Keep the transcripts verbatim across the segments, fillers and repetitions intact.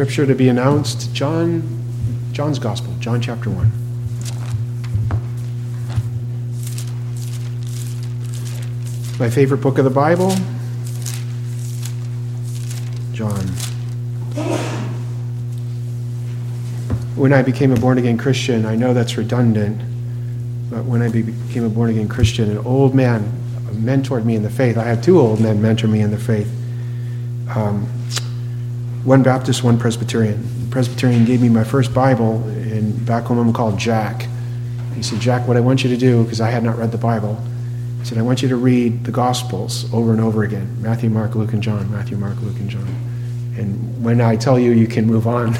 Scripture to be announced, John, John's Gospel, John chapter one. My favorite book of the Bible, John. When I became a born-again Christian, I know that's redundant, but when I became a born-again Christian, an old man mentored me in the faith. I had two old men mentor me in the faith. Um, one Baptist, one Presbyterian. The Presbyterian gave me my first Bible, and back home I'm called Jack. He said, Jack, what I want you to do, because I had not read the Bible, he said, I want you to read the Gospels over and over again. Matthew, Mark, Luke, and John. Matthew, Mark, Luke, and John. And when I tell you, you can move on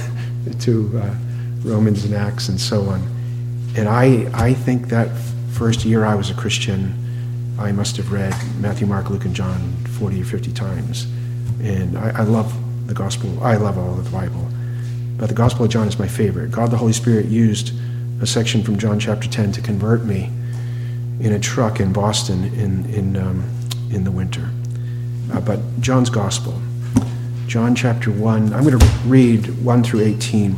to uh, Romans and Acts and so on. And I, I think that first year I was a Christian, I must have read Matthew, Mark, Luke, and John forty or fifty times. And I, I love the gospel. I love all of the Bible. But the Gospel of John is my favorite. God the Holy Spirit used a section from John chapter ten to convert me in a truck in Boston in in um, in the winter. Uh, but John's Gospel, John chapter one. I'm going to read one through eighteen.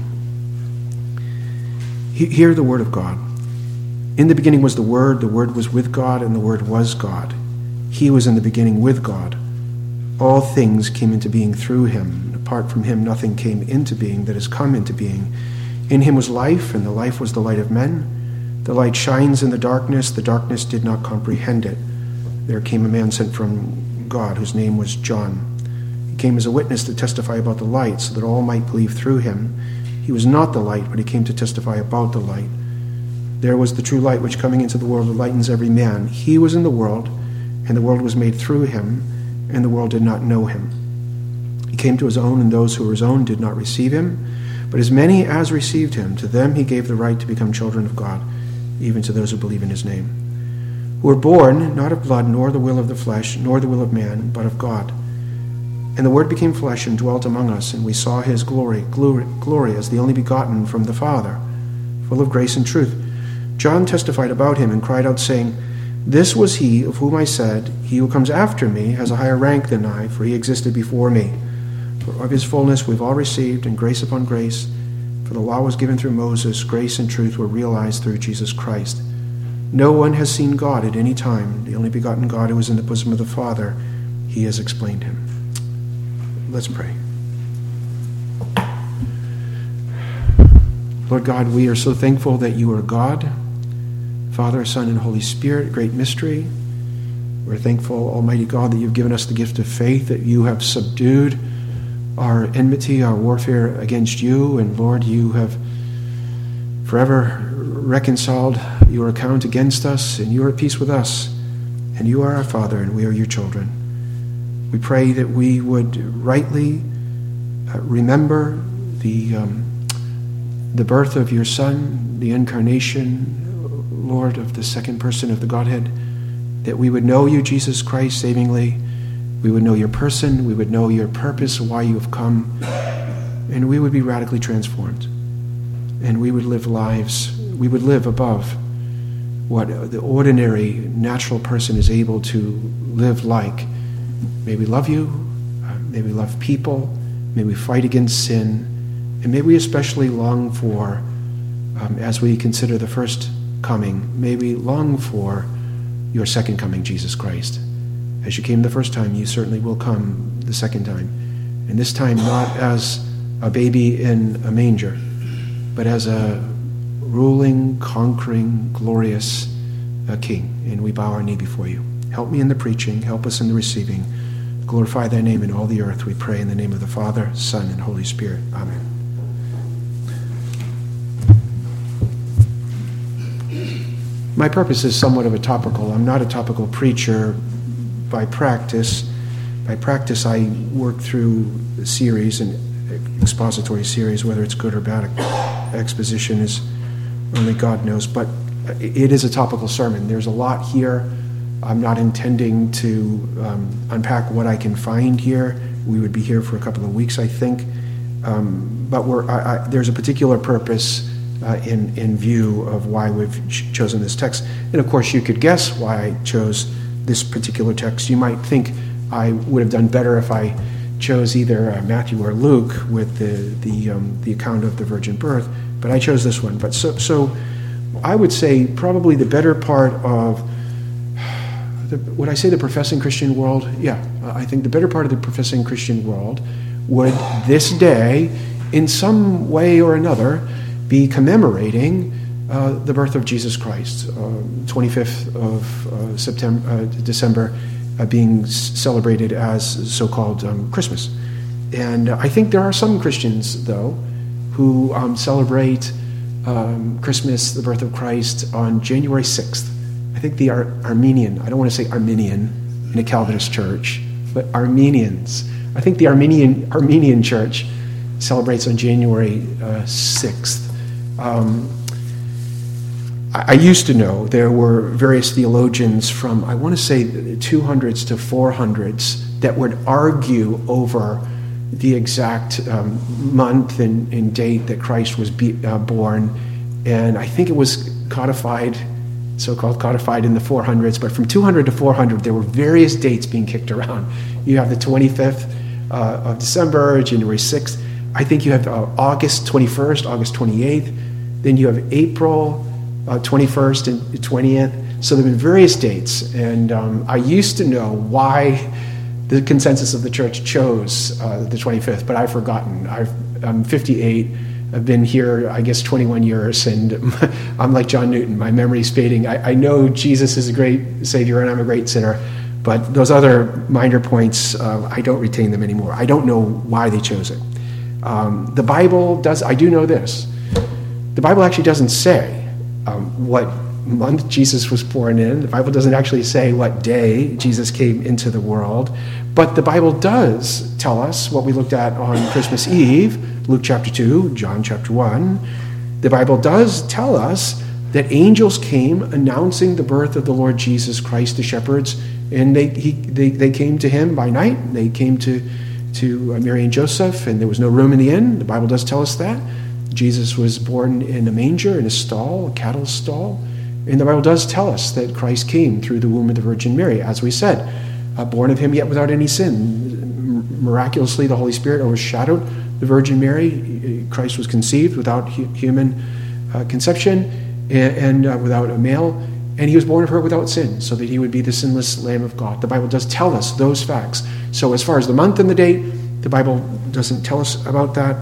He, hear the word of God. In the beginning was the Word, the Word was with God, and the Word was God. He was in the beginning with God. All things came into being through him. Apart from him, nothing came into being that has come into being. In him was life, and the life was the light of men. The light shines in the darkness. The darkness did not comprehend it. There came a man sent from God, whose name was John. He came as a witness to testify about the light, so that all might believe through him. He was not the light, but he came to testify about the light. There was the true light, which coming into the world enlightens every man. He was in the world, and the world was made through him, and the world did not know him. He came to his own, and those who were his own did not receive him. But as many as received him, to them he gave the right to become children of God, even to those who believe in his name, who were born not of blood, nor the will of the flesh, nor the will of man, but of God. And the Word became flesh and dwelt among us, and we saw his glory, glory, glory as the only begotten from the Father, full of grace and truth. John testified about him and cried out, saying, This was he of whom I said, He who comes after me has a higher rank than I, for he existed before me. For of his fullness we've all received, and grace upon grace. For the law was given through Moses, grace and truth were realized through Jesus Christ. No one has seen God at any time. The only begotten God who is in the bosom of the Father, he has explained him. Let's pray. Lord God, we are so thankful that you are God, Father, Son, and Holy Spirit, great mystery. We're thankful, Almighty God, that you've given us the gift of faith, that you have subdued our enmity, our warfare against you, and Lord, you have forever reconciled your account against us, and you are at peace with us, and you are our Father, and we are your children. We pray that we would rightly remember the, um, the birth of your Son, the incarnation, Lord, of the second person of the Godhead, that we would know you, Jesus Christ, savingly. We would know your person. We would know your purpose, why you have come. And we would be radically transformed. And we would live lives, we would live above what the ordinary natural person is able to live like. May we love you. May we love people. May we fight against sin. And may we especially long for, um, as we consider the first coming, may we long for your second coming, Jesus Christ. As you came the first time, you certainly will come the second time. And this time not as a baby in a manger, but as a ruling, conquering, glorious uh, King. And we bow our knee before you. Help me in the preaching. Help us in the receiving. Glorify thy name in all the earth, we pray in the name of the Father, Son, and Holy Spirit. Amen. My purpose is somewhat of a topical. I'm not a topical preacher by practice. By practice, I work through a series, an expository series, whether it's good or bad exposition is only God knows. But it is a topical sermon. There's a lot here. I'm not intending to um, unpack what I can find here. We would be here for a couple of weeks, I think. Um, but we're, I, I, there's a particular purpose Uh, in, in view of why we've ch- chosen this text. And of course, you could guess why I chose this particular text. You might think I would have done better if I chose either uh, Matthew or Luke with the the, um, the account of the virgin birth, but I chose this one. But so, so I would say probably the better part of the, would I say the professing Christian world? Yeah, I think the better part of the professing Christian world would this day, in some way or another, be commemorating uh, the birth of Jesus Christ, uh, twenty-fifth of uh, September, uh, December. Uh, being s- celebrated as so-called um, Christmas. And uh, I think there are some Christians, though, who um, celebrate um, Christmas, the birth of Christ, on January sixth. I think the Ar- Armenian, I don't want to say Arminian in a Calvinist church, but Armenians. I think the Armenian, Armenian church celebrates on January sixth. Um, I used to know there were various theologians from, I want to say, the two hundreds to four hundreds that would argue over the exact um, month and, and date that Christ was be, uh, born. And I think it was codified, so-called codified in the four hundreds, but from two hundred to four hundred, there were various dates being kicked around. You have the twenty-fifth uh, of December, January sixth. I think you have uh, August twenty-first, August twenty-eighth. Then you have April Uh, twenty-first and twentieth. So there have been various dates, and um, I used to know why the consensus of the church chose uh, the twenty-fifth, but I've forgotten. I've, I'm fifty-eight. I've been here, I guess, twenty-one years, and I'm like John Newton. My memory's fading. I, I know Jesus is a great Savior, and I'm a great sinner, but those other minor points, uh, I don't retain them anymore. I don't know why they chose it. Um, the Bible does, I do know this. The Bible actually doesn't say Um, what month Jesus was born in. The Bible doesn't actually say what day Jesus came into the world, but the Bible does tell us what we looked at on Christmas Eve, Luke chapter two, John chapter one. The Bible does tell us that angels came announcing the birth of the Lord Jesus Christ to shepherds, and they he, they, they came to him by night. They came to, to Mary and Joseph, and there was no room in the inn. The Bible does tell us that. Jesus was born in a manger, in a stall, a cattle stall. And the Bible does tell us that Christ came through the womb of the Virgin Mary, as we said, uh, born of him yet without any sin. M- miraculously, the Holy Spirit overshadowed the Virgin Mary. Christ was conceived without hu- human uh, conception and, and uh, without a male. And he was born of her without sin, so that he would be the sinless Lamb of God. The Bible does tell us those facts. So as far as the month and the date, the Bible doesn't tell us about that.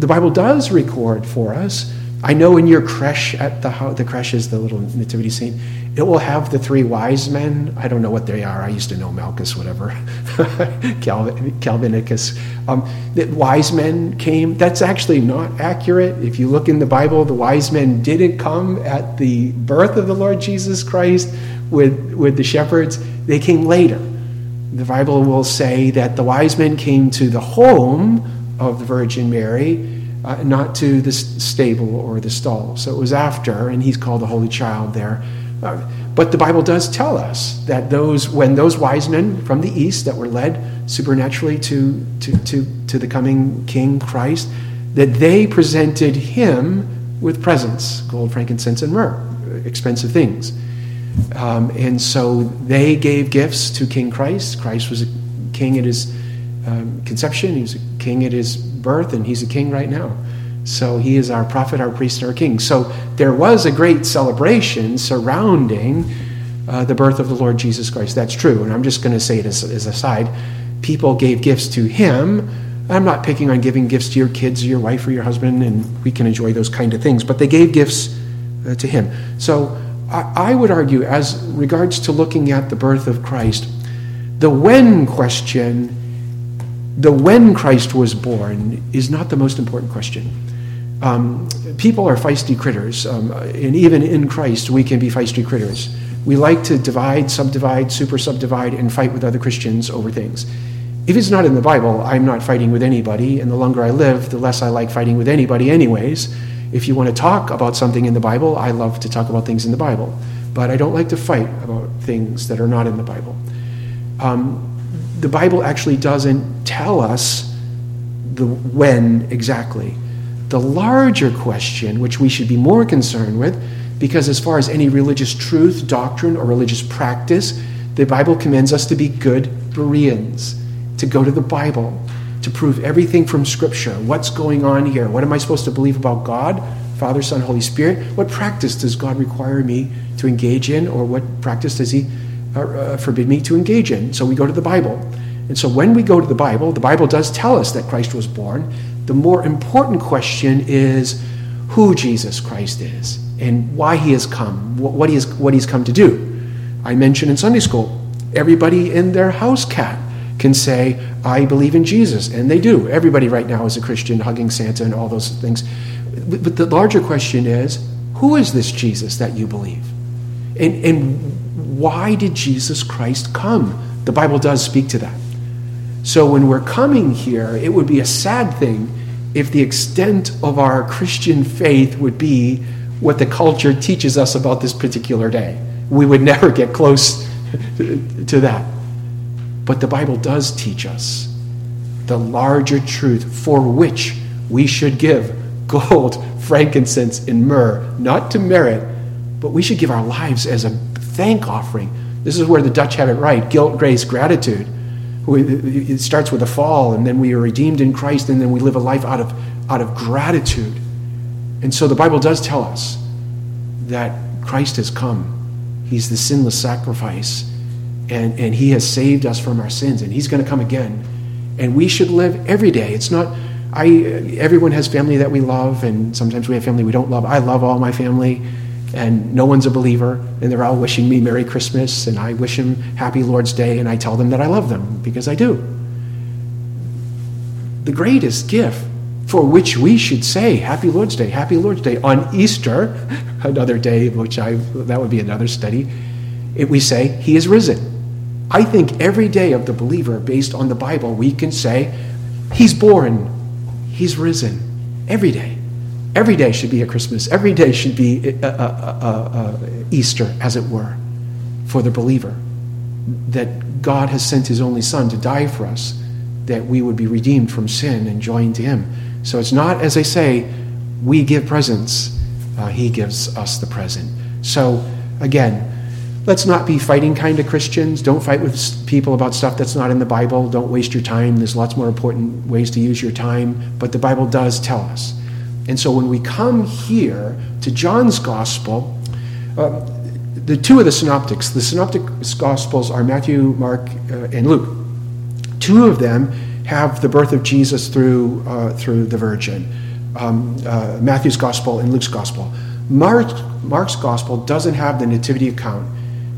The Bible does record for us. I know in your creche, at the house, the creche is the little nativity scene, it will have the three wise men. I don't know what they are. I used to know Malchus, whatever, Calvin, Calvinicus. Um, that wise men came. That's actually not accurate. If you look in the Bible, the wise men didn't come at the birth of the Lord Jesus Christ with, with the shepherds. They came later. The Bible will say that the wise men came to the home of the Virgin Mary, uh, not to the stable or the stall. So it was after, and he's called the Holy Child there. Uh, but the Bible does tell us that those, when those wise men from the east that were led supernaturally to, to, to, to the coming King Christ, that they presented him with presents, gold, frankincense, and myrrh, expensive things. Um, and so they gave gifts to King Christ. Christ was a king at his Um, conception. He's a king at his birth, and he's a king right now. So he is our prophet, our priest, and our king. So there was a great celebration surrounding uh, the birth of the Lord Jesus Christ. That's true. And I'm just going to say it as, as a side. People gave gifts to him. I'm not picking on giving gifts to your kids or your wife or your husband, and we can enjoy those kind of things. But they gave gifts uh, to him. So I, I would argue, as regards to looking at the birth of Christ, the when question The when Christ was born is not the most important question. Um, people are feisty critters, um, and even in Christ, we can be feisty critters. We like to divide, subdivide, super subdivide, and fight with other Christians over things. If it's not in the Bible, I'm not fighting with anybody, and the longer I live, the less I like fighting with anybody anyways. If you want to talk about something in the Bible, I love to talk about things in the Bible, but I don't like to fight about things that are not in the Bible. Um, The Bible actually doesn't tell us the when exactly. The larger question, which we should be more concerned with, because as far as any religious truth, doctrine, or religious practice, the Bible commends us to be good Bereans, to go to the Bible, to prove everything from Scripture. What's going on here? What am I supposed to believe about God, Father, Son, Holy Spirit? What practice does God require me to engage in, or what practice does he uh, forbid me to engage in? So we go to the Bible. And so when we go to the Bible, the Bible does tell us that Christ was born. The more important question is who Jesus Christ is and why he has come, what he has, what he's come to do. I mentioned in Sunday school, everybody in their house cat can say, I believe in Jesus, and they do. Everybody right now is a Christian, hugging Santa and all those things. But the larger question is, who is this Jesus that you believe? And, and why did Jesus Christ come? The Bible does speak to that. So when we're coming here, it would be a sad thing if the extent of our Christian faith would be what the culture teaches us about this particular day. We would never get close to that. But the Bible does teach us the larger truth for which we should give gold, frankincense, and myrrh, not to merit, but we should give our lives as a thank offering. This is where the Dutch have it right, guilt, grace, gratitude. It starts with a fall, and then we are redeemed in Christ, and then we live a life out of, out of gratitude. And so the Bible does tell us that Christ has come. He's the sinless sacrifice. And, and he has saved us from our sins, and he's going to come again. And we should live every day. It's not, I. Everyone has family that we love, and sometimes we have family we don't love. I love all my family, and no one's a believer, and they're all wishing me Merry Christmas, and I wish them Happy Lord's Day, and I tell them that I love them, because I do. The greatest gift for which we should say Happy Lord's Day, Happy Lord's Day, on Easter, another day, which I that would be another study, it, we say, he is risen. I think every day of the believer, based on the Bible, we can say, he's born, he's risen. Every day. Every day should be a Christmas. Every day should be a, a, a, a Easter, as it were, for the believer. That God has sent his only Son to die for us, that we would be redeemed from sin and joined to him. So it's not, as I say, we give presents. Uh, he gives us the present. So, again, let's not be fighting kind of Christians. Don't fight with people about stuff that's not in the Bible. Don't waste your time. There's lots more important ways to use your time. But the Bible does tell us. And so when we come here to John's Gospel, uh, the two of the Synoptics, the Synoptic Gospels are Matthew, Mark, uh, and Luke. Two of them have the birth of Jesus through, uh, through the Virgin. Um, uh, Matthew's Gospel and Luke's Gospel. Mark, Mark's Gospel doesn't have the nativity account.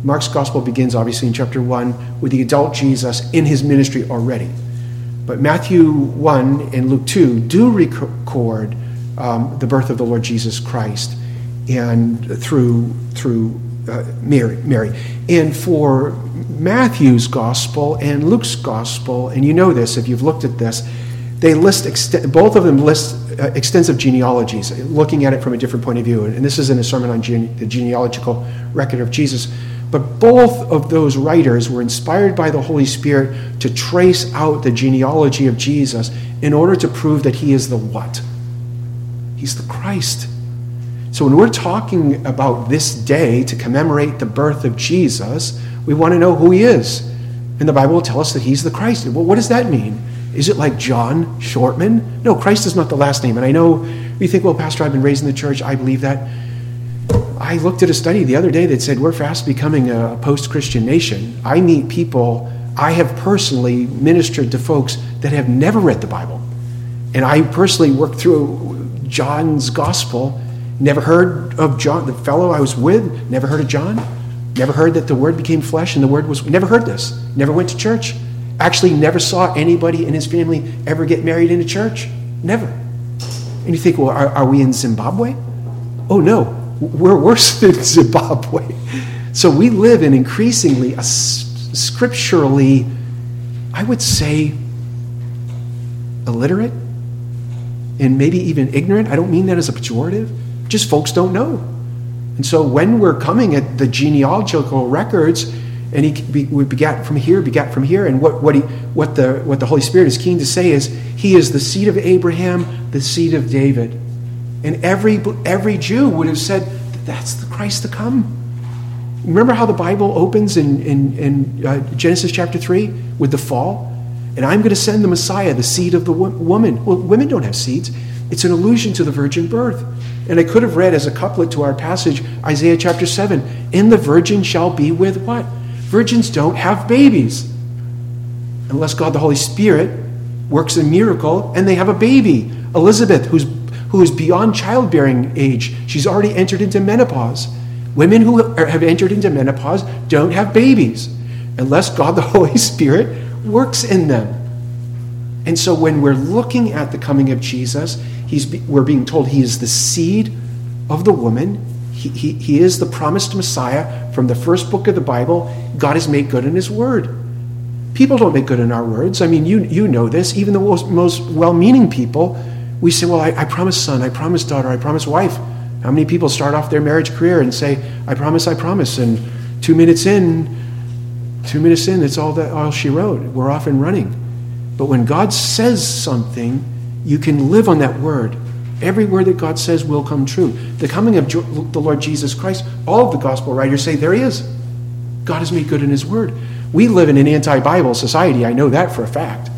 Mark's Gospel begins, obviously, in chapter one with the adult Jesus in his ministry already. But Matthew one and Luke two do record um, the birth of the Lord Jesus Christ and through through uh, Mary, Mary. And for Matthew's Gospel and Luke's Gospel, and you know this if you've looked at this, they list ext- both of them list uh, extensive genealogies, looking at it from a different point of view. And this isn't a sermon on gene- the genealogical record of Jesus. But both of those writers were inspired by the Holy Spirit to trace out the genealogy of Jesus in order to prove that he is the what? He's the Christ. So when we're talking about this day to commemorate the birth of Jesus, we want to know who he is. And the Bible will tell us that he's the Christ. Well, what does that mean? Is it like John Shortman? No, Christ is not the last name. And I know you think, well, Pastor, I've been raised in the church. I believe that. I looked at a study the other day that said we're fast becoming a post-Christian nation. I meet people, I have personally ministered to folks that have never read the Bible. And I personally worked through John's Gospel, never heard of John, the fellow I was with, never heard of John, never heard that the Word became flesh and the Word was, never heard this, never went to church, actually never saw anybody in his family ever get married in a church, never. And you think, well, are, are we in Zimbabwe? Oh, no. We're worse than Zimbabwe. So we live in increasingly a scripturally, I would say, illiterate and maybe even ignorant. I don't mean that as a pejorative. Just folks don't know. And so when we're coming at the genealogical records, and he we begat from here, begat from here, and what what he what the what the Holy Spirit is keen to say is he is the seed of Abraham, the seed of David. And every every Jew would have said, that's the Christ to come. Remember how the Bible opens in, in, in uh, Genesis chapter three with the fall? and I'm going to send the Messiah, the seed of the wo- woman. Well, women don't have seeds. It's an allusion to the virgin birth. And I could have read as a couplet to our passage, Isaiah chapter seven, and the virgin shall be with what? Virgins don't have babies. Unless God the Holy Spirit works a miracle, and they have a baby. Elizabeth, who's, who is beyond childbearing age, she's already entered into menopause. Women who have entered into menopause don't have babies, unless God the Holy Spirit works in them. And so when we're looking at the coming of Jesus, he's, we're being told he is the seed of the woman. He, he, he is the promised Messiah from the first book of the Bible. God has made good in his word. People don't make good in our words. I mean, you you know this. Even the most, most well-meaning people, we say, well, I, I promise son, I promise daughter, I promise wife. How many people start off their marriage career and say, I promise, I promise, and two minutes in, two minutes in, it's all that all she wrote. We're off and running. But when God says something, you can live on that word. Every word that God says will come true. The coming of the Lord Jesus Christ, all of the gospel writers say, there he is. God has made good in his word. We live in an anti-Bible society. I know that for a fact.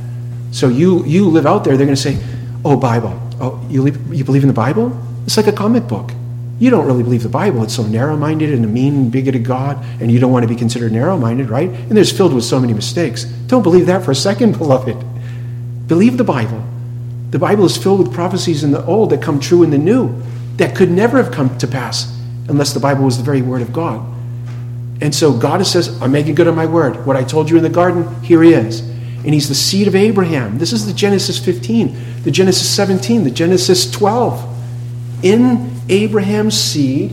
So you you live out there, they're going to say, oh, Bible. Oh, you, you believe in the Bible? It's like a comic book. You don't really believe the Bible. It's so narrow-minded and a mean and bigoted God, and you don't want to be considered narrow-minded, right? And it's filled with so many mistakes. Don't believe that for a second, beloved. Believe the Bible. The Bible is filled with prophecies in the old that come true in the new that could never have come to pass unless the Bible was the very word of God. And so God says, I'm making good on my word. What I told you in the garden, here he is. And he's the seed of Abraham. This is the Genesis fifteen, the Genesis seventeen, the Genesis twelve. In Abraham's seed,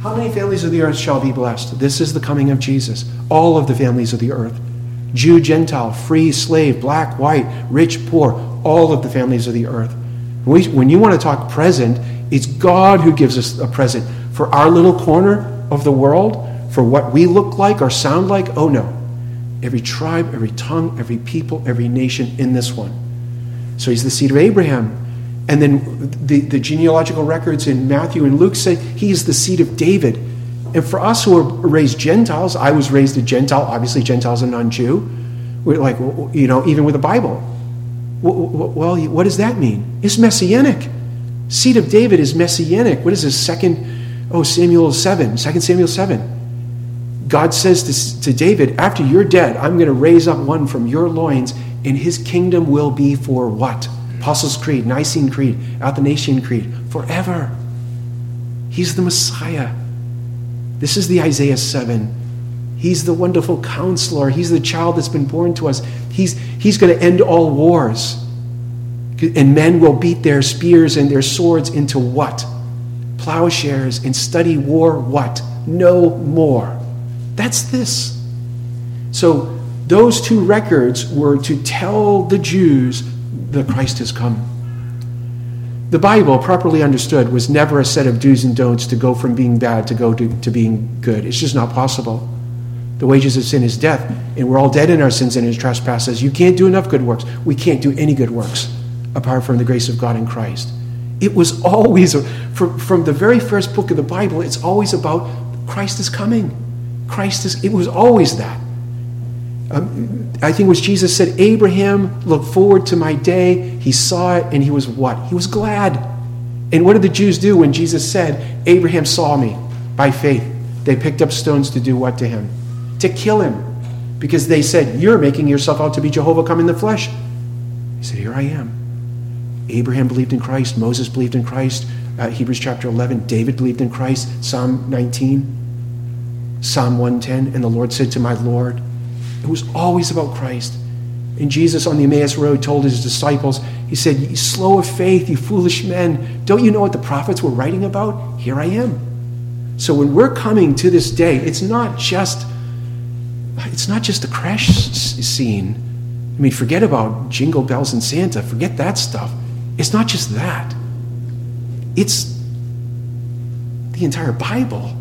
how many families of the earth shall be blessed? This is the coming of Jesus. All of the families of the earth. Jew, Gentile, free, slave, black, white, rich, poor. All of the families of the earth. When you want to talk present, it's God who gives us a present. For our little corner of the world, for what we look like or sound like, oh no. Every tribe, every tongue, every people, every nation in this one. So he's the seed of Abraham. And then the, the genealogical records in Matthew and Luke say he is the seed of David. And for us who are raised Gentiles, I was raised a Gentile, obviously Gentile's a non-Jew. We're like, you know, even with the Bible. Well, what does that mean? It's messianic. Seed of David is messianic. What is this? Second, oh, Samuel seven, Second Samuel seven. God says to, to David, after you're dead, I'm going to raise up one from your loins, and his kingdom will be for what? Apostles' Creed, Nicene Creed, Athanasian Creed, forever. He's the Messiah. This is the Isaiah seven. He's the wonderful counselor. He's the child that's been born to us. He's, he's going to end all wars. And men will beat their spears and their swords into what? Plowshares, and study war what? No more. That's this. So those two records were to tell the Jews the Christ has come. The Bible, properly understood, was never a set of do's and don'ts to go from being bad to go to, to being good. It's just not possible. The wages of sin is death, and we're all dead in our sins and in trespasses. You can't do enough good works. We can't do any good works apart from the grace of God in Christ. It was always, from, from the very first book of the Bible, it's always about Christ is coming. Christ is, it was always that. Um, I think it was Jesus said, Abraham looked forward to my day. He saw it, and he was what? He was glad. And what did the Jews do when Jesus said, Abraham saw me by faith? They picked up stones to do what to him? To kill him. Because they said, you're making yourself out to be Jehovah come in the flesh. He said, here I am. Abraham believed in Christ. Moses believed in Christ. Uh, Hebrews chapter eleven. David believed in Christ. Psalm nineteen. Psalm one ten, and the Lord said to my Lord. It was always about Christ. And Jesus on the Emmaus Road told his disciples, he said, you slow of faith, you foolish men. Don't you know what the prophets were writing about? Here I am. So when we're coming to this day, it's not just it's not just a crash scene. I mean, forget about jingle bells and Santa. Forget that stuff. It's not just that. It's the entire Bible.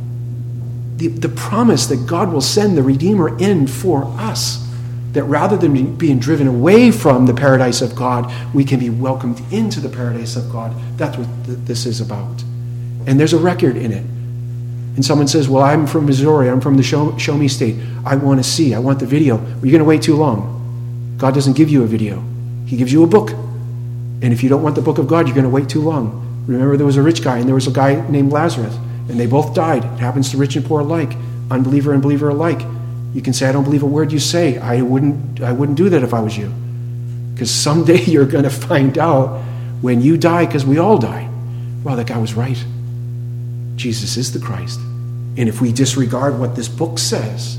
The, the promise that God will send the Redeemer in for us, that rather than being driven away from the paradise of God, we can be welcomed into the paradise of God. That's what th- this is about. And there's a record in it. And someone says, well, I'm from Missouri. I'm from the show, show me state. I want to see. I want the video. Well, you're going to wait too long. God doesn't give you a video. He gives you a book. And if you don't want the book of God, you're going to wait too long. Remember, there was a rich guy and there was a guy named Lazarus, and they both died. It happens to rich and poor alike, unbeliever and believer alike. You can say, I don't believe a word you say. I wouldn't, I wouldn't do that if I was you. Because someday you're going to find out when you die, because we all die. Well, that guy was right. Jesus is the Christ. And if we disregard what this book says,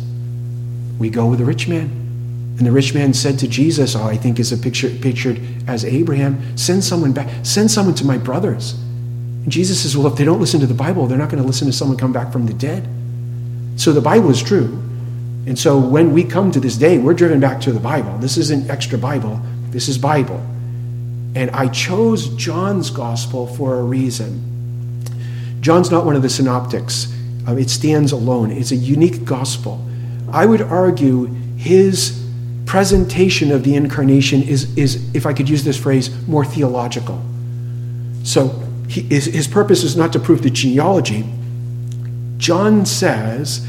we go with the rich man. And the rich man said to Jesus, oh, I think is a picture pictured as Abraham, send someone back, send someone to my brothers. And Jesus says, well, if they don't listen to the Bible, they're not going to listen to someone come back from the dead. So the Bible is true. And so when we come to this day, we're driven back to the Bible. This isn't extra Bible. This is Bible. And I chose John's gospel for a reason. John's not one of the synoptics. Um, it stands alone. It's a unique gospel. I would argue his presentation of the incarnation is, is, if I could use this phrase, more theological. So he, his, his purpose is not to prove the genealogy. John says,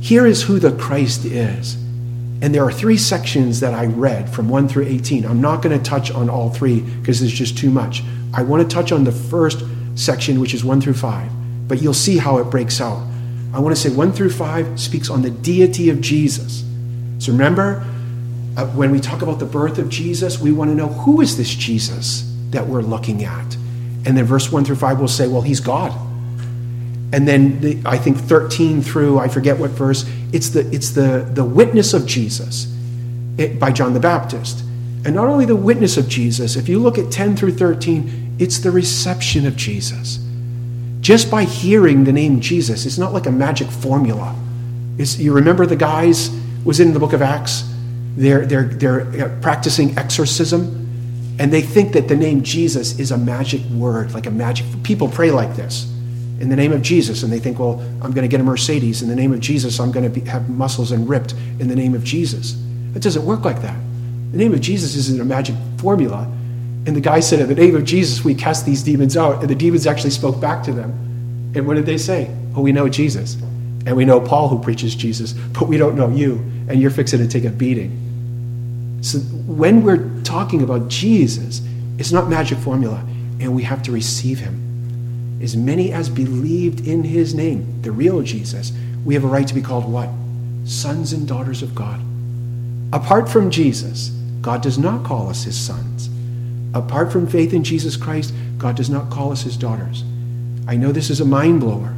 here is who the Christ is. And there are three sections that I read from one through eighteen. I'm not going to touch on all three because there's just too much. I want to touch on the first section, which is one through five. But you'll see how it breaks out. I want to say one through five speaks on the deity of Jesus. So remember, uh, when we talk about the birth of Jesus, we want to know who is this Jesus that we're looking at. And then verse one through five will say, well, he's God. And then the, I think thirteen through, I forget what verse, it's the it's the, the witness of Jesus it, by John the Baptist. And not only the witness of Jesus, if you look at ten through thirteen, it's the reception of Jesus. Just by hearing the name Jesus, it's not like a magic formula. It's, you remember the guys, was in the book of Acts, they're, they're, they're practicing exorcism, and they think that the name Jesus is a magic word, like a magic, people pray like this, in the name of Jesus, and they think, well, I'm going to get a Mercedes, in the name of Jesus, I'm going to be, have muscles and ripped, in the name of Jesus. It doesn't work like that. The name of Jesus isn't a magic formula. And the guy said, in the name of Jesus, we cast these demons out. And the demons actually spoke back to them. And what did they say? Oh, we know Jesus. And we know Paul who preaches Jesus, but we don't know you. And you're fixing to take a beating. So when we're talking about Jesus, it's not magic formula. And we have to receive him. As many as believed in his name, the real Jesus, we have a right to be called what? Sons and daughters of God. Apart from Jesus, God does not call us his sons. Apart from faith in Jesus Christ, God does not call us his daughters. I know this is a mind blower,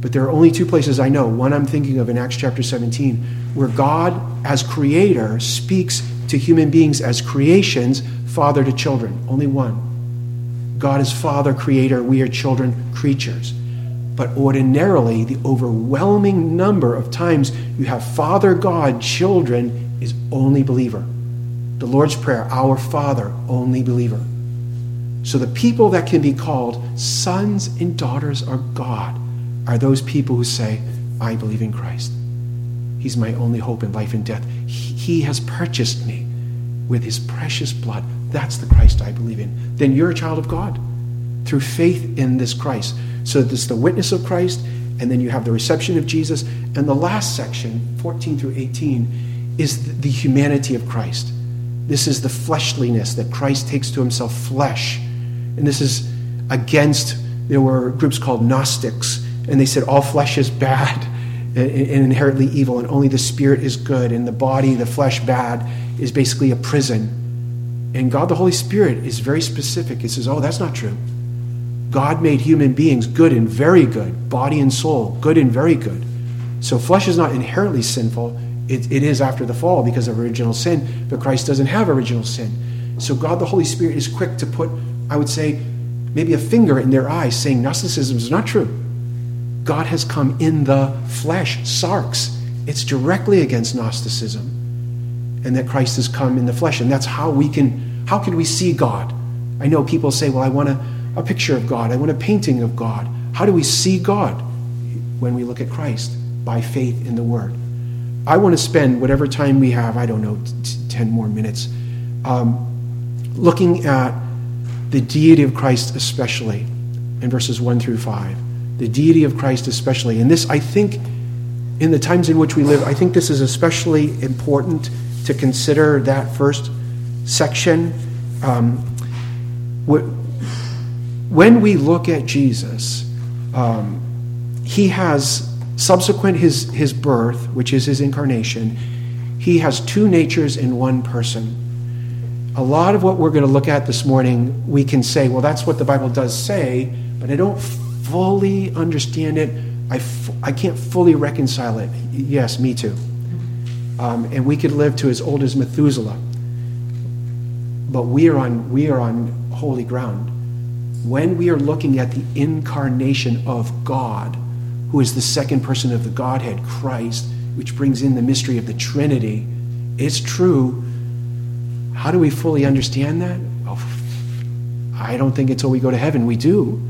but there are only two places I know. One I'm thinking of in Acts chapter seventeen, where God as creator speaks to human beings as creations, father to children. Only one. God is father, creator. We are children, creatures. But ordinarily, the overwhelming number of times you have father, God, children is only believer. The Lord's Prayer, our Father, only believer. So the people that can be called sons and daughters of God are those people who say, I believe in Christ. He's my only hope in life and death. He has purchased me with his precious blood. That's the Christ I believe in. Then you're a child of God through faith in this Christ. So there's the witness of Christ, and then you have the reception of Jesus. And the last section, fourteen through eighteen, is the humanity of Christ. This is the fleshliness that Christ takes to himself, flesh. And this is against, there were groups called Gnostics, and they said all flesh is bad and inherently evil, and only the spirit is good, and the body, the flesh, bad, is basically a prison. And God, the Holy Spirit, is very specific. It says, oh, that's not true. God made human beings good and very good, body and soul, good and very good. So flesh is not inherently sinful. It, it is after the fall because of original sin, but Christ doesn't have original sin. So God, the Holy Spirit, is quick to put, I would say, maybe a finger in their eyes saying Gnosticism is not true. God has come in the flesh, sarx. It's directly against Gnosticism, and that Christ has come in the flesh. And that's how we can, how can we see God? I know people say, well, I want a, a picture of God. I want a painting of God. How do we see God? When we look at Christ by faith in the Word. I want to spend whatever time we have, I don't know, ten more minutes, um, looking at the deity of Christ especially in verses one through five. The deity of Christ especially. And this, I think, in the times in which we live, I think this is especially important to consider that first section. Um, when we look at Jesus, um, he has, subsequent his, his birth, which is his incarnation, he has two natures in one person. A lot of what we're going to look at this morning, we can say, well, that's what the Bible does say, but I don't fully understand it. I, f- I can't fully reconcile it. Yes, me too. Um, and we could live to as old as Methuselah. But we are on we are on holy ground. When we are looking at the incarnation of God, who is the second person of the Godhead, Christ, which brings in the mystery of the Trinity, it's true. How do we fully understand that? Oh, I don't think until we go to heaven we do.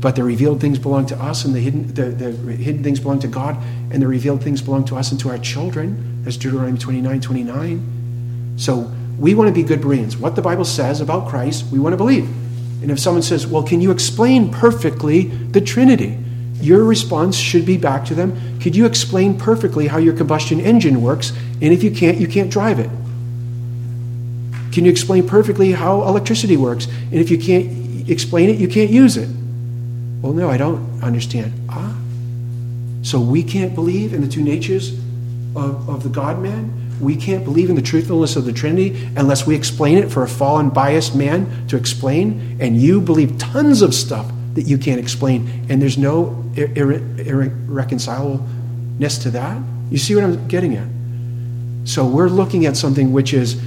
But the revealed things belong to us, and the hidden the, the hidden things belong to God, and the revealed things belong to us and to our children. That's Deuteronomy twenty-nine twenty-nine. So we want to be good Bereans. What the Bible says about Christ, we want to believe. And if someone says, well, can you explain perfectly the Trinity? Your response should be back to them, could you explain perfectly how your combustion engine works? And if you can't, you can't drive it. Can you explain perfectly how electricity works? And if you can't explain it, you can't use it. Well, no, I don't understand. Ah. So we can't believe in the two natures of, of the God-man? We can't believe in the truthfulness of the Trinity unless we explain it for a fallen, biased man to explain? And you believe tons of stuff that you can't explain, and there's no irreconcilableness to that? You see what I'm getting at? So we're looking at something which is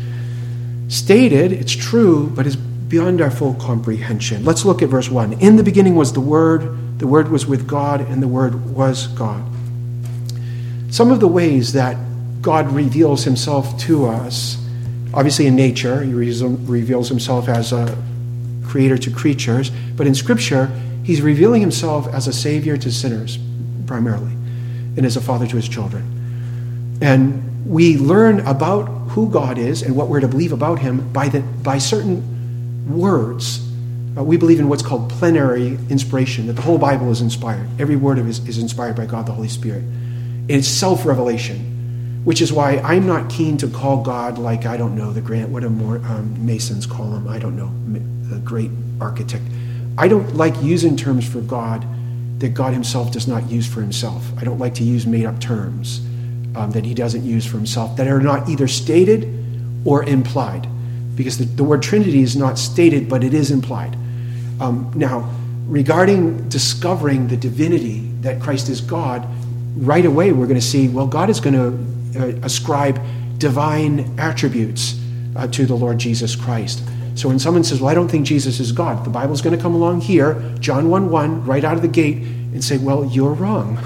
stated, it's true, but is beyond our full comprehension. Let's look at verse one. In the beginning was the Word, the Word was with God, and the Word was God. Some of the ways that God reveals himself to us, obviously in nature, he reveals himself as a creator to creatures, but in Scripture, he's revealing himself as a savior to sinners, primarily, and as a father to his children. And we learn about who God is and what we're to believe about him by the by certain words. Uh, we believe in what's called plenary inspiration, that the whole Bible is inspired. Every word of it is, is inspired by God the Holy Spirit. It's self-revelation, which is why I'm not keen to call God like, I don't know, the Grant, what do more um, Masons call him? I don't know, the great architect. I don't like using terms for God that God himself does not use for himself. I don't like to use made-up terms um, that he doesn't use for himself, that are not either stated or implied. Because the, the word Trinity is not stated, but it is implied. Um, now, regarding discovering the divinity that Christ is God, right away we're going to see, well, God is going to uh, ascribe divine attributes uh, to the Lord Jesus Christ. So when someone says, well, I don't think Jesus is God, the Bible's going to come along here, John one one, right out of the gate, and say, well, you're wrong.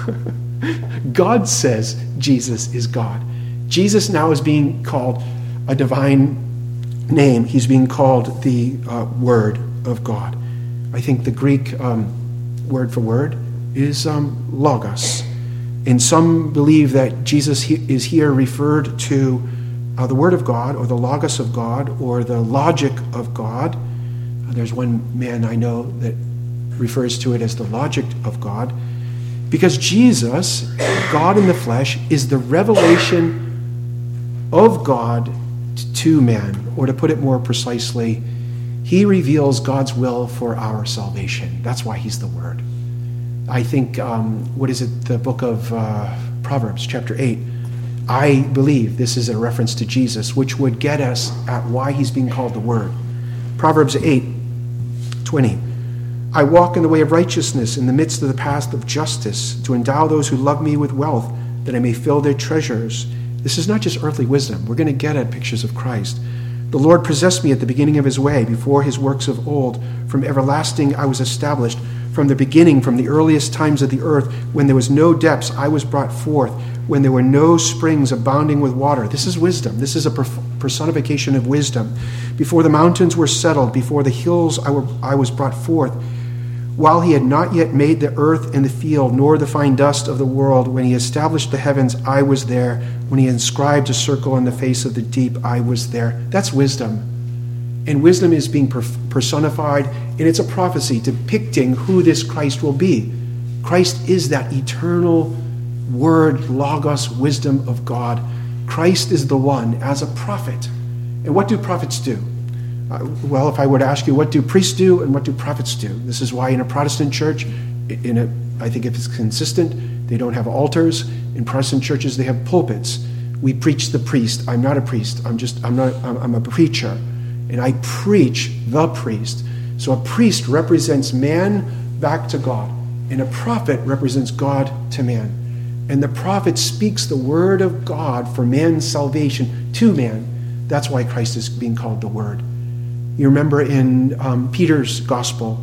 God says Jesus is God. Jesus now is being called a divine name. He's being called the uh, Word of God. I think the Greek um, word for word is um, logos. And some believe that Jesus he- is here referred to uh, the Word of God, or the logos of God, or the logic of God. Uh, there's one man I know that refers to it as the logic of God, because Jesus, God in the flesh, is the revelation of God to man, or to put it more precisely, he reveals God's will for our salvation. That's why he's the Word. I think, um, what is it, the book of uh, Proverbs, chapter eight, I believe this is a reference to Jesus, which would get us at why he's being called the Word. Proverbs eight twenty, I walk in the way of righteousness in the midst of the path of justice, to endow those who love me with wealth, that I may fill their treasures. This is not just earthly wisdom. We're going to get at pictures of Christ. The Lord possessed me at the beginning of his way, before his works of old. From everlasting I was established. From the beginning, from the earliest times of the earth, when there was no depths, I was brought forth. When there were no springs abounding with water. This is wisdom. This is a personification of wisdom. Before the mountains were settled, before the hills I, were, I was brought forth. While he had not yet made the earth and the field, nor the fine dust of the world, when he established the heavens, I was there. When he inscribed a circle on the face of the deep, I was there. That's wisdom. And wisdom is being personified, and it's a prophecy depicting who this Christ will be. Christ is that eternal word, logos, wisdom of God. Christ is the one as a prophet. And what do prophets do? Uh, well, if I were to ask you, what do priests do and what do prophets do? This is why in a Protestant church, in a, I think if it's consistent, they don't have altars. In Protestant churches, they have pulpits. We preach the priest. I'm not a priest. I'm just, I'm not, I'm, I'm a preacher. And I preach the priest. So a priest represents man back to God. And a prophet represents God to man. And the prophet speaks the word of God for man's salvation to man. That's why Christ is being called the Word. You remember in um, Peter's gospel,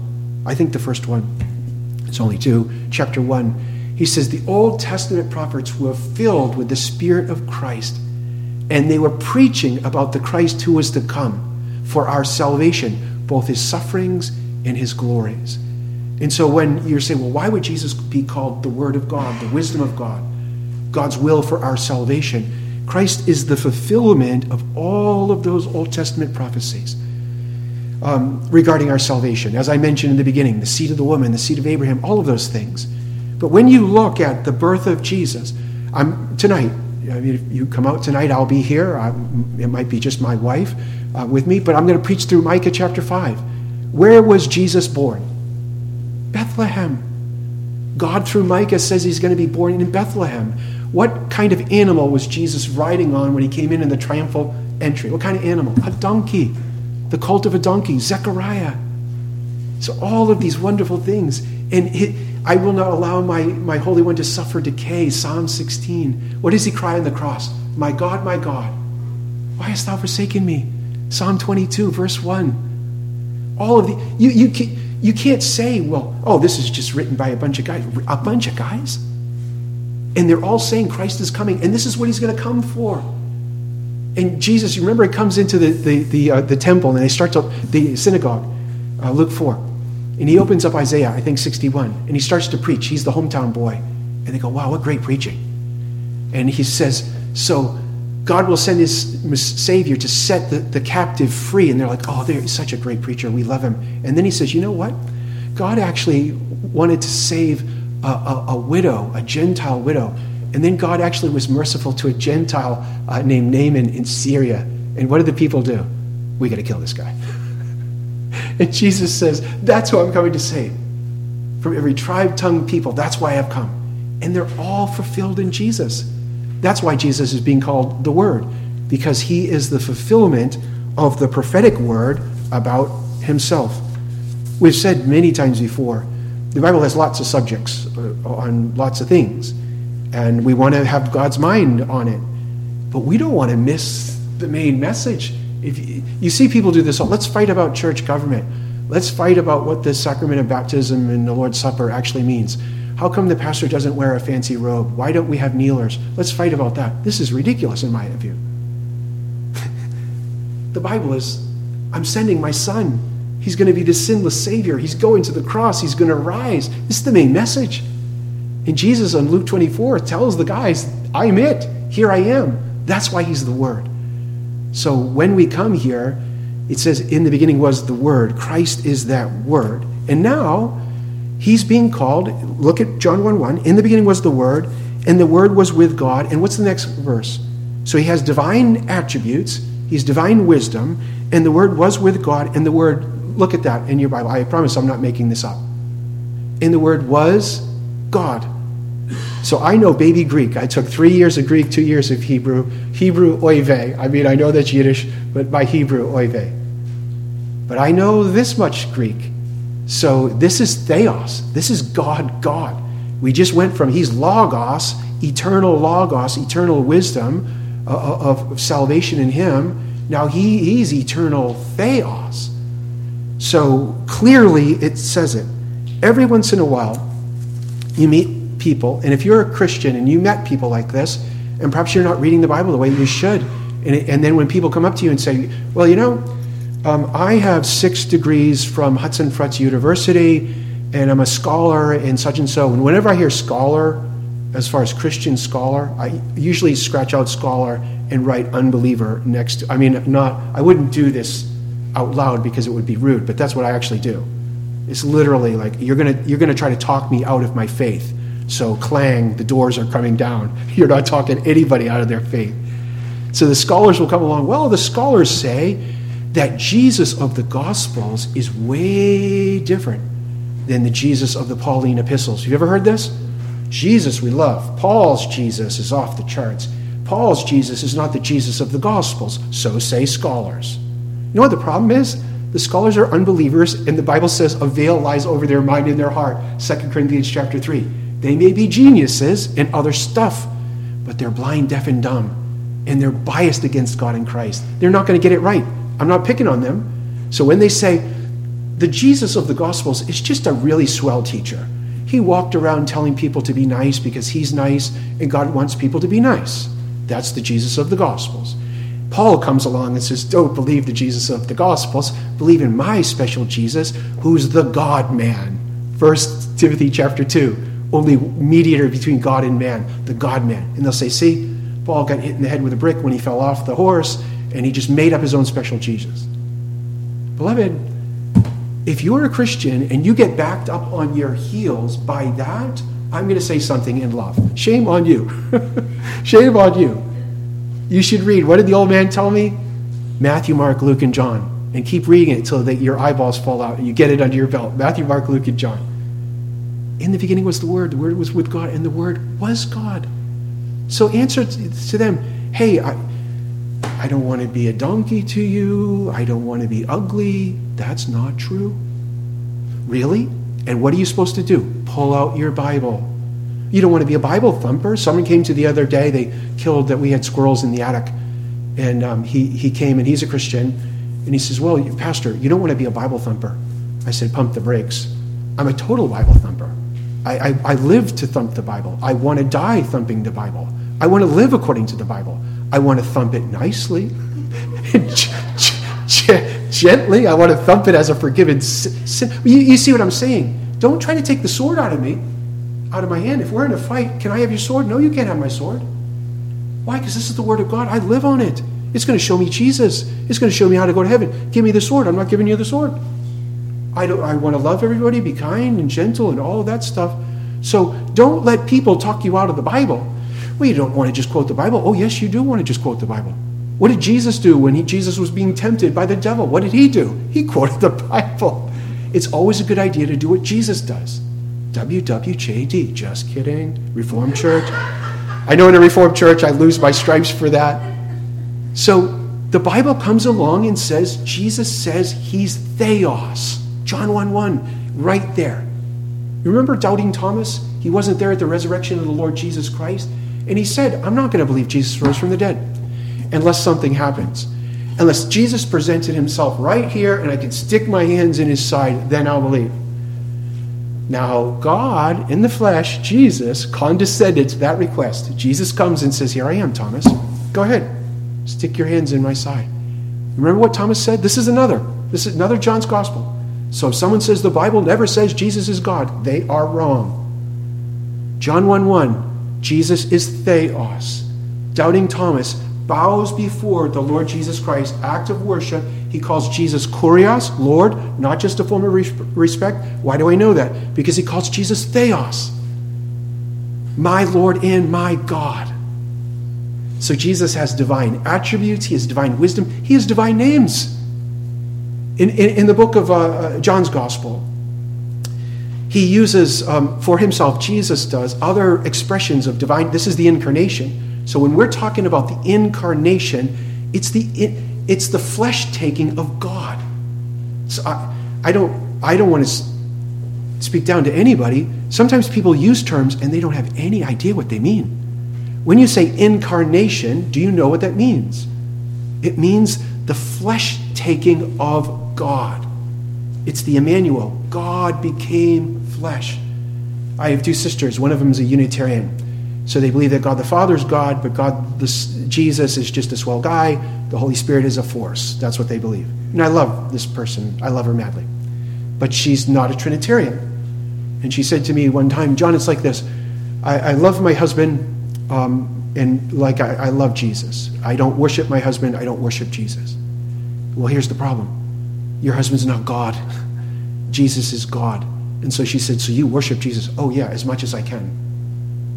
I think the first one, it's only two, chapter one, he says, the Old Testament prophets were filled with the Spirit of Christ, and they were preaching about the Christ who was to come for our salvation, both his sufferings and his glories. And so when you're saying, well, why would Jesus be called the Word of God, the wisdom of God, God's will for our salvation? Christ is the fulfillment of all of those Old Testament prophecies um, regarding our salvation. As I mentioned in the beginning, the seed of the woman, the seed of Abraham, all of those things. But when you look at the birth of Jesus, I'm, tonight, I mean, if you come out tonight, I'll be here. I, it might be just my wife uh, with me, but I'm going to preach through Micah chapter five. Where was Jesus born? Bethlehem. God through Micah says he's going to be born in Bethlehem. What kind of animal was Jesus riding on when he came in in the triumphal entry? What kind of animal? A donkey. The cult of a donkey. Zechariah. So all of these wonderful things. And it, I will not allow my, my Holy One to suffer decay. Psalm sixteen. What does he cry on the cross? My God, my God, why hast thou forsaken me? Psalm twenty-two, verse one. All of the... You, you can... You can't say, well, oh, this is just written by a bunch of guys. A bunch of guys? And they're all saying Christ is coming, and this is what he's going to come for. And Jesus, you remember, he comes into the the the, uh, the temple, and they start to, the synagogue, uh, Luke four. And he opens up Isaiah, I think sixty-one, and he starts to preach. He's the hometown boy. And they go, wow, what great preaching. And he says, so God will send his Savior to set the, the captive free. And they're like, oh, they're such a great preacher. We love him. And then he says, you know what? God actually wanted to save a, a, a widow, a Gentile widow. And then God actually was merciful to a Gentile uh, named Naaman in Syria. And what did the people do? We got to kill this guy. And Jesus says, that's who I'm coming to save. From every tribe, tongue, people. That's why I've come. And they're all fulfilled in Jesus. That's why Jesus is being called the Word, because he is the fulfillment of the prophetic word about himself. We've said many times before, the Bible has lots of subjects on lots of things, and we want to have God's mind on it. But we don't want to miss the main message. If you, you see people do this, let's fight about church government. Let's fight about what the sacrament of baptism and the Lord's Supper actually means. How come the pastor doesn't wear a fancy robe? Why don't we have kneelers? Let's fight about that. This is ridiculous in my view. The Bible is, I'm sending my son. He's going to be the sinless Savior. He's going to the cross. He's going to rise. This is the main message. And Jesus on Luke twenty-four tells the guys, I'm it. Here I am. That's why he's the Word. So when we come here, it says, in the beginning was the Word. Christ is that Word. And now... he's being called, look at John one one, in the beginning was the Word, and the Word was with God. And what's the next verse? So he has divine attributes, he's divine wisdom, and the Word was with God, and the Word, look at that in your Bible, I promise I'm not making this up. And the Word was God. So I know baby Greek. I took three years of Greek, two years of Hebrew. Hebrew, oive. I mean, I know that's Yiddish, but by Hebrew, oive. But I know this much Greek. So this is theos. This is God, God. We just went from he's logos, eternal logos, eternal wisdom of, of salvation in him. Now he, he's eternal theos. So clearly it says it. Every once in a while you meet people, and if you're a Christian and you met people like this, and perhaps you're not reading the Bible the way you should, and, it, and then when people come up to you and say, well, you know, Um, I have six degrees from Hudson Fretz University, and I'm a scholar in such and so. And whenever I hear scholar, as far as Christian scholar, I usually scratch out scholar and write unbeliever next to, I mean, not. I wouldn't do this out loud because it would be rude, but that's what I actually do. It's literally like, you're gonna you're gonna try to talk me out of my faith. So clang, the doors are coming down. You're not talking anybody out of their faith. So the scholars will come along, well, the scholars say that Jesus of the Gospels is way different than the Jesus of the Pauline epistles. Have you ever heard this? Jesus we love. Paul's Jesus is off the charts. Paul's Jesus is not the Jesus of the Gospels, so say scholars. You know what the problem is? The scholars are unbelievers, and the Bible says a veil lies over their mind and their heart, Second Corinthians chapter three. They may be geniuses and other stuff, but they're blind, deaf, and dumb, and they're biased against God and Christ. They're not going to get it right. I'm not picking on them. So when they say, the Jesus of the Gospels is just a really swell teacher. He walked around telling people to be nice because he's nice, and God wants people to be nice. That's the Jesus of the Gospels. Paul comes along and says, don't believe the Jesus of the Gospels. Believe in my special Jesus, who's the God-man. First Timothy chapter two, only mediator between God and man, the God-man. And they'll say, see, Paul got hit in the head with a brick when he fell off the horse, and he just made up his own special Jesus. Beloved, if you're a Christian and you get backed up on your heels by that, I'm going to say something in love. Shame on you. Shame on you. You should read. What did the old man tell me? Matthew, Mark, Luke, and John. And keep reading it until your eyeballs fall out and you get it under your belt. Matthew, Mark, Luke, and John. In the beginning was the Word. The Word was with God, and the Word was God. So answer to them, hey, I, I don't want to be a donkey to you. I don't want to be ugly. That's not true. Really? And what are you supposed to do? Pull out your Bible. You don't want to be a Bible thumper. Someone came to the other day, they killed that we had squirrels in the attic. And um, he, he came, and he's a Christian. And he says, well, Pastor, you don't want to be a Bible thumper. I said, pump the brakes. I'm a total Bible thumper. I, I, I live to thump the Bible. I want to die thumping the Bible. I want to live according to the Bible. I want to thump it nicely. Gently. I want to thump it as a forgiven sin. You, you see what I'm saying? Don't try to take the sword out of me. Out of my hand. If we're in a fight, can I have your sword? No, you can't have my sword. Why? Because this is the Word of God. I live on it. It's going to show me Jesus. It's going to show me how to go to heaven. Give me the sword. I'm not giving you the sword. I don't, I want to love everybody, be kind and gentle and all of that stuff. So don't let people talk you out of the Bible. Well, you don't want to just quote the Bible. Oh, yes, you do want to just quote the Bible. What did Jesus do when he, Jesus was being tempted by the devil? What did he do? He quoted the Bible. It's always a good idea to do what Jesus does. W W J D, just kidding, Reformed Church. I know in a Reformed Church I lose my stripes for that. So the Bible comes along and says, Jesus says he's theos. John one one, right there. You remember doubting Thomas? He wasn't there at the resurrection of the Lord Jesus Christ. And he said, I'm not going to believe Jesus rose from the dead unless something happens. Unless Jesus presented himself right here and I can stick my hands in his side, then I'll believe. Now, God, in the flesh, Jesus, condescended to that request. Jesus comes and says, here I am, Thomas. Go ahead. Stick your hands in my side. Remember what Thomas said? This is another. This is another John's gospel. So if someone says the Bible never says Jesus is God, they are wrong. John one one, Jesus is theos. Doubting Thomas bows before the Lord Jesus Christ, act of worship. He calls Jesus kurios, Lord, not just a form of respect. Why do I know that? Because he calls Jesus theos, my Lord and my God. So Jesus has divine attributes. He has divine wisdom. He has divine names. In, in, in the book of uh, John's Gospel, he uses, um, for himself, Jesus does, other expressions of divine. This is the incarnation. So when we're talking about the incarnation, it's the... In, It's the flesh taking of God. So I, I don't, I don't want to speak down to anybody. Sometimes people use terms and they don't have any idea what they mean. When you say incarnation, do you know what that means? It means the flesh taking of God. It's the Emmanuel. God became flesh. I have two sisters. One of them is a Unitarian. So they believe that God the Father is God, but God, this, Jesus is just a swell guy. The Holy Spirit is a force. That's what they believe. And I love this person. I love her madly. But she's not a Trinitarian. And she said to me one time, John, it's like this. I, I love my husband, um, and like I, I love Jesus. I don't worship my husband. I don't worship Jesus. Well, here's the problem. Your husband's not God. Jesus is God. And so she said, so you worship Jesus? Oh, yeah, as much as I can.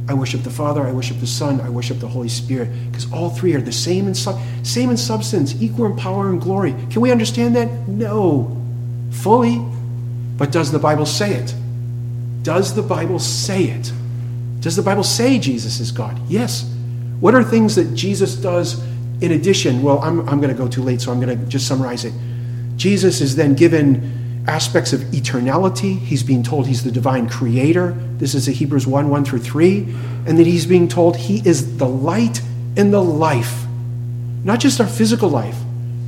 I worship the Father, I worship the Son, I worship the Holy Spirit, because all three are the same in, su- same in substance, equal in power and glory. Can we understand that? No, fully. But does the Bible say it? Does the Bible say it? Does the Bible say Jesus is God? Yes. What are things that Jesus does in addition? Well, I'm, I'm going to go too late, so I'm going to just summarize it. Jesus is then given aspects of eternality. He's being told he's the divine creator. This is in Hebrews one, one through three. And then he's being told he is the light and the life. Not just our physical life.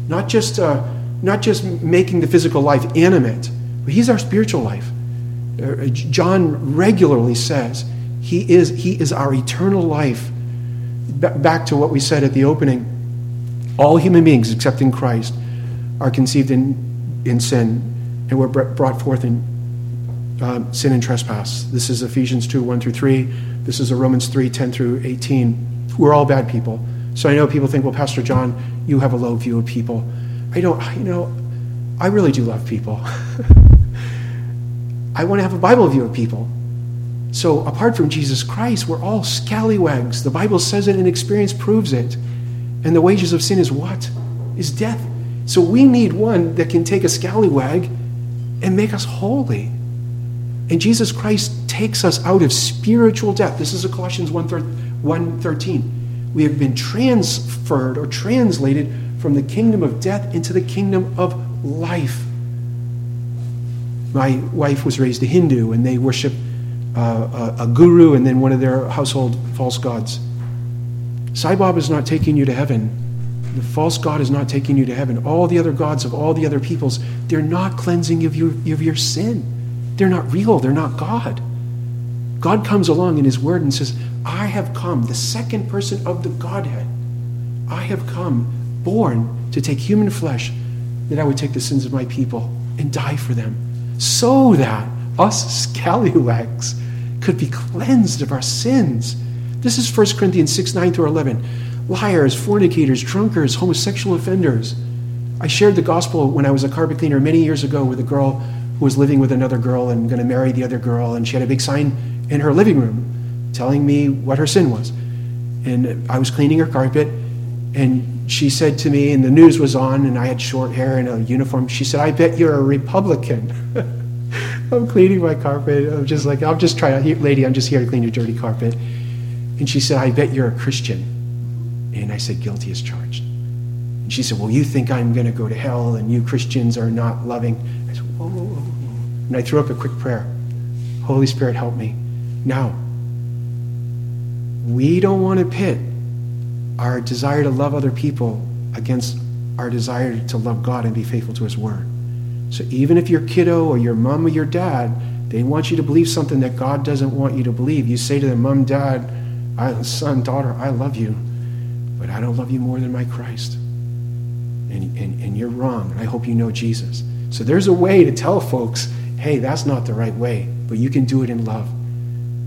Not just, uh, not just making the physical life animate. But he's our spiritual life. Uh, John regularly says he is, he is our eternal life. Back to what we said at the opening, all human beings, except in Christ, are conceived in, in sin and were brought forth in um, sin and trespass. This is Ephesians two, one through three. This is Romans three, ten through eighteen. We're all bad people. So I know people think, well, Pastor John, you have a low view of people. I don't, you know, I really do love people. I want to have a Bible view of people. So apart from Jesus Christ, we're all scallywags. The Bible says it and experience proves it. And the wages of sin is what? Is death. So we need one that can take a scallywag and make us holy. And Jesus Christ takes us out of spiritual death. This is Colossians one thirteen. We have been transferred or translated from the kingdom of death into the kingdom of life. My wife was raised a Hindu, and they worship Uh, a, a guru and then one of their household false gods. Sai Baba is not taking you to heaven. The false god is not taking you to heaven. All the other gods of all the other peoples, they're not cleansing you of your, of your sin. They're not real. They're not God. God comes along in his word and says, I have come, the second person of the Godhead. I have come, born to take human flesh, that I would take the sins of my people and die for them, so that us scallywags could be cleansed of our sins. This is First Corinthians six, nine through eleven. Liars, fornicators, drunkards, homosexual offenders. I shared the gospel when I was a carpet cleaner many years ago with a girl who was living with another girl and going to marry the other girl, and she had a big sign in her living room telling me what her sin was. And I was cleaning her carpet, and she said to me, and the news was on, and I had short hair and a uniform, she said, I bet you're a Republican. I'm cleaning my carpet. I'm just like, I'm just trying to, lady, I'm just here to clean your dirty carpet. And she said, I bet you're a Christian. And I said, guilty as charged. And she said, well, you think I'm going to go to hell and you Christians are not loving. I said, whoa, whoa, whoa. And I threw up a quick prayer. Holy Spirit, help me. Now, we don't want to pit our desire to love other people against our desire to love God and be faithful to his word. So even if your kiddo or your mom or your dad, they want you to believe something that God doesn't want you to believe. You say to them, Mom, Dad, I, son, daughter, I love you, but I don't love you more than my Christ. And, and, and you're wrong, and I hope you know Jesus. So there's a way to tell folks, hey, that's not the right way, but you can do it in love.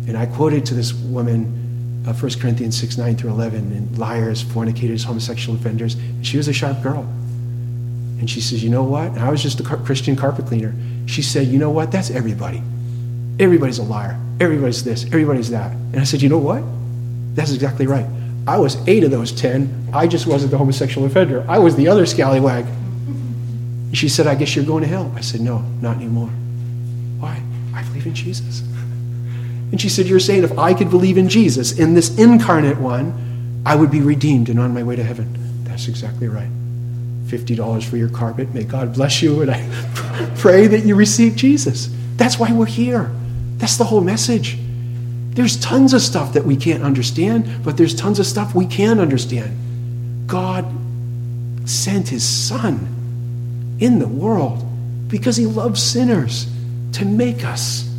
And I quoted to this woman, uh, First Corinthians six, nine through eleven, and liars, fornicators, homosexual offenders. And she was a sharp girl. And she says, you know what? And I was just a Christian carpet cleaner. She said, you know what? That's everybody. Everybody's a liar. Everybody's this. Everybody's that. And I said, you know what? That's exactly right. I was eight of those ten. I just wasn't the homosexual offender. I was the other scallywag. And she said, I guess you're going to hell. I said, no, not anymore. Why? I believe in Jesus. And she said, you're saying if I could believe in Jesus, in this incarnate one, I would be redeemed and on my way to heaven. That's exactly right. fifty dollars for your carpet. May God bless you, and I pray that you receive Jesus. That's why we're here. That's the whole message. There's tons of stuff that we can't understand, but there's tons of stuff we can understand. God sent his Son in the world because he loves sinners to make us.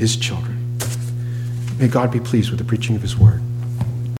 His children. May God be pleased with the preaching of his word.